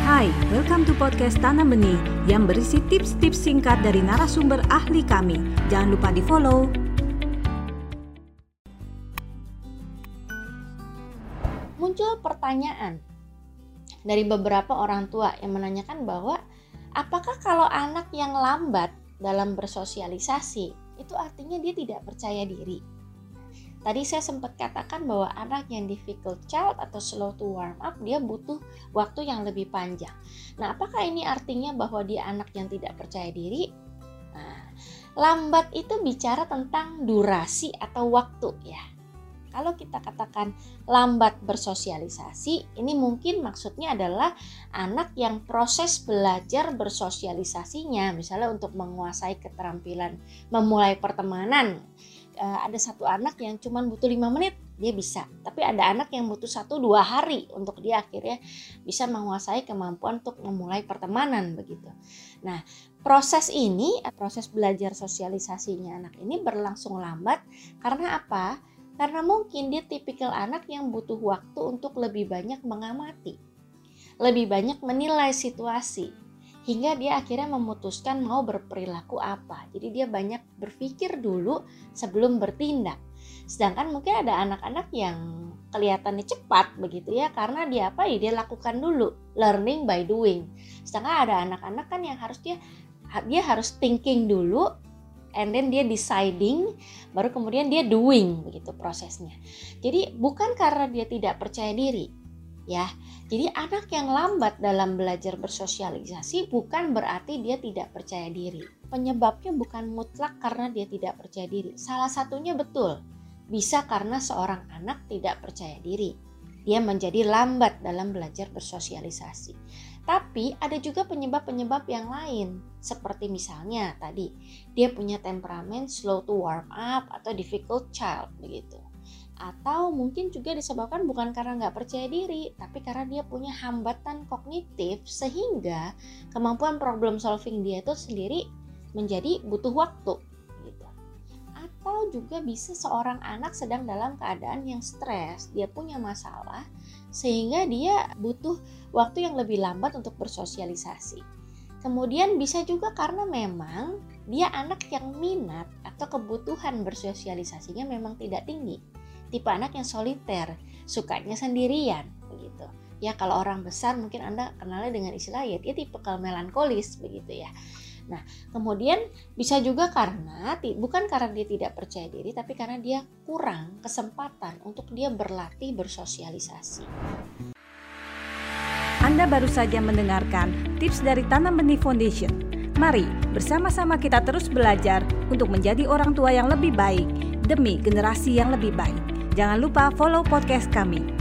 Hai, welcome to podcast Tanam Benih yang berisi tips-tips singkat dari narasumber ahli kami. Jangan lupa di-follow. Muncul pertanyaan dari beberapa orang tua yang menanyakan bahwa apakah kalau anak yang lambat dalam bersosialisasi itu artinya dia tidak percaya diri. Tadi saya sempat katakan bahwa anak yang difficult child atau slow to warm up, dia butuh waktu yang lebih panjang. Nah, apakah ini artinya bahwa dia anak yang tidak percaya diri? Nah, lambat itu bicara tentang durasi atau waktu ya. Kalau kita katakan lambat bersosialisasi, ini mungkin maksudnya adalah anak yang proses belajar bersosialisasinya, misalnya untuk menguasai keterampilan, memulai pertemanan. Ada satu anak yang cuma butuh 5 menit, dia bisa. Tapi ada anak yang butuh 1-2 hari untuk dia akhirnya bisa menguasai kemampuan untuk memulai pertemanan begitu. Nah, proses ini, proses belajar sosialisasinya anak ini berlangsung lambat karena apa? Karena mungkin dia tipikal anak yang butuh waktu untuk lebih banyak mengamati, lebih banyak menilai situasi. Hingga dia akhirnya memutuskan mau berperilaku apa. Jadi dia banyak berpikir dulu sebelum bertindak. Sedangkan mungkin ada anak-anak yang kelihatannya cepat begitu ya, karena dia apa ya, dia lakukan dulu, learning by doing. Sedangkan ada anak-anak kan yang harus dia harus thinking dulu, and then dia deciding, baru kemudian dia doing begitu prosesnya. Jadi bukan karena dia tidak percaya diri. Ya, jadi anak yang lambat dalam belajar bersosialisasi bukan berarti dia tidak percaya diri. Penyebabnya bukan mutlak karena dia tidak percaya diri. Salah satunya betul, bisa karena seorang anak tidak percaya diri. Dia menjadi lambat dalam belajar bersosialisasi. Tapi ada juga penyebab-penyebab yang lain. Seperti misalnya tadi, dia punya temperamen slow to warm up atau difficult child begitu. Atau mungkin juga disebabkan bukan karena nggak percaya diri, tapi karena dia punya hambatan kognitif sehingga kemampuan problem solving dia itu sendiri menjadi butuh waktu. Gitu. Atau juga bisa seorang anak sedang dalam keadaan yang stres, dia punya masalah sehingga dia butuh waktu yang lebih lambat untuk bersosialisasi. Kemudian bisa juga karena memang dia anak yang minat atau kebutuhan bersosialisasinya memang tidak tinggi. Tipe anak yang soliter, sukanya sendirian begitu. Ya kalau orang besar mungkin Anda kenalnya dengan istilah ya dia tipikal melankolis begitu ya. Nah, kemudian bisa juga karena bukan karena dia tidak percaya diri, tapi karena dia kurang kesempatan untuk dia berlatih bersosialisasi. Anda baru saja mendengarkan tips dari Tanam Benih Foundation. Mari bersama-sama kita terus belajar untuk menjadi orang tua yang lebih baik demi generasi yang lebih baik. Jangan lupa follow podcast kami.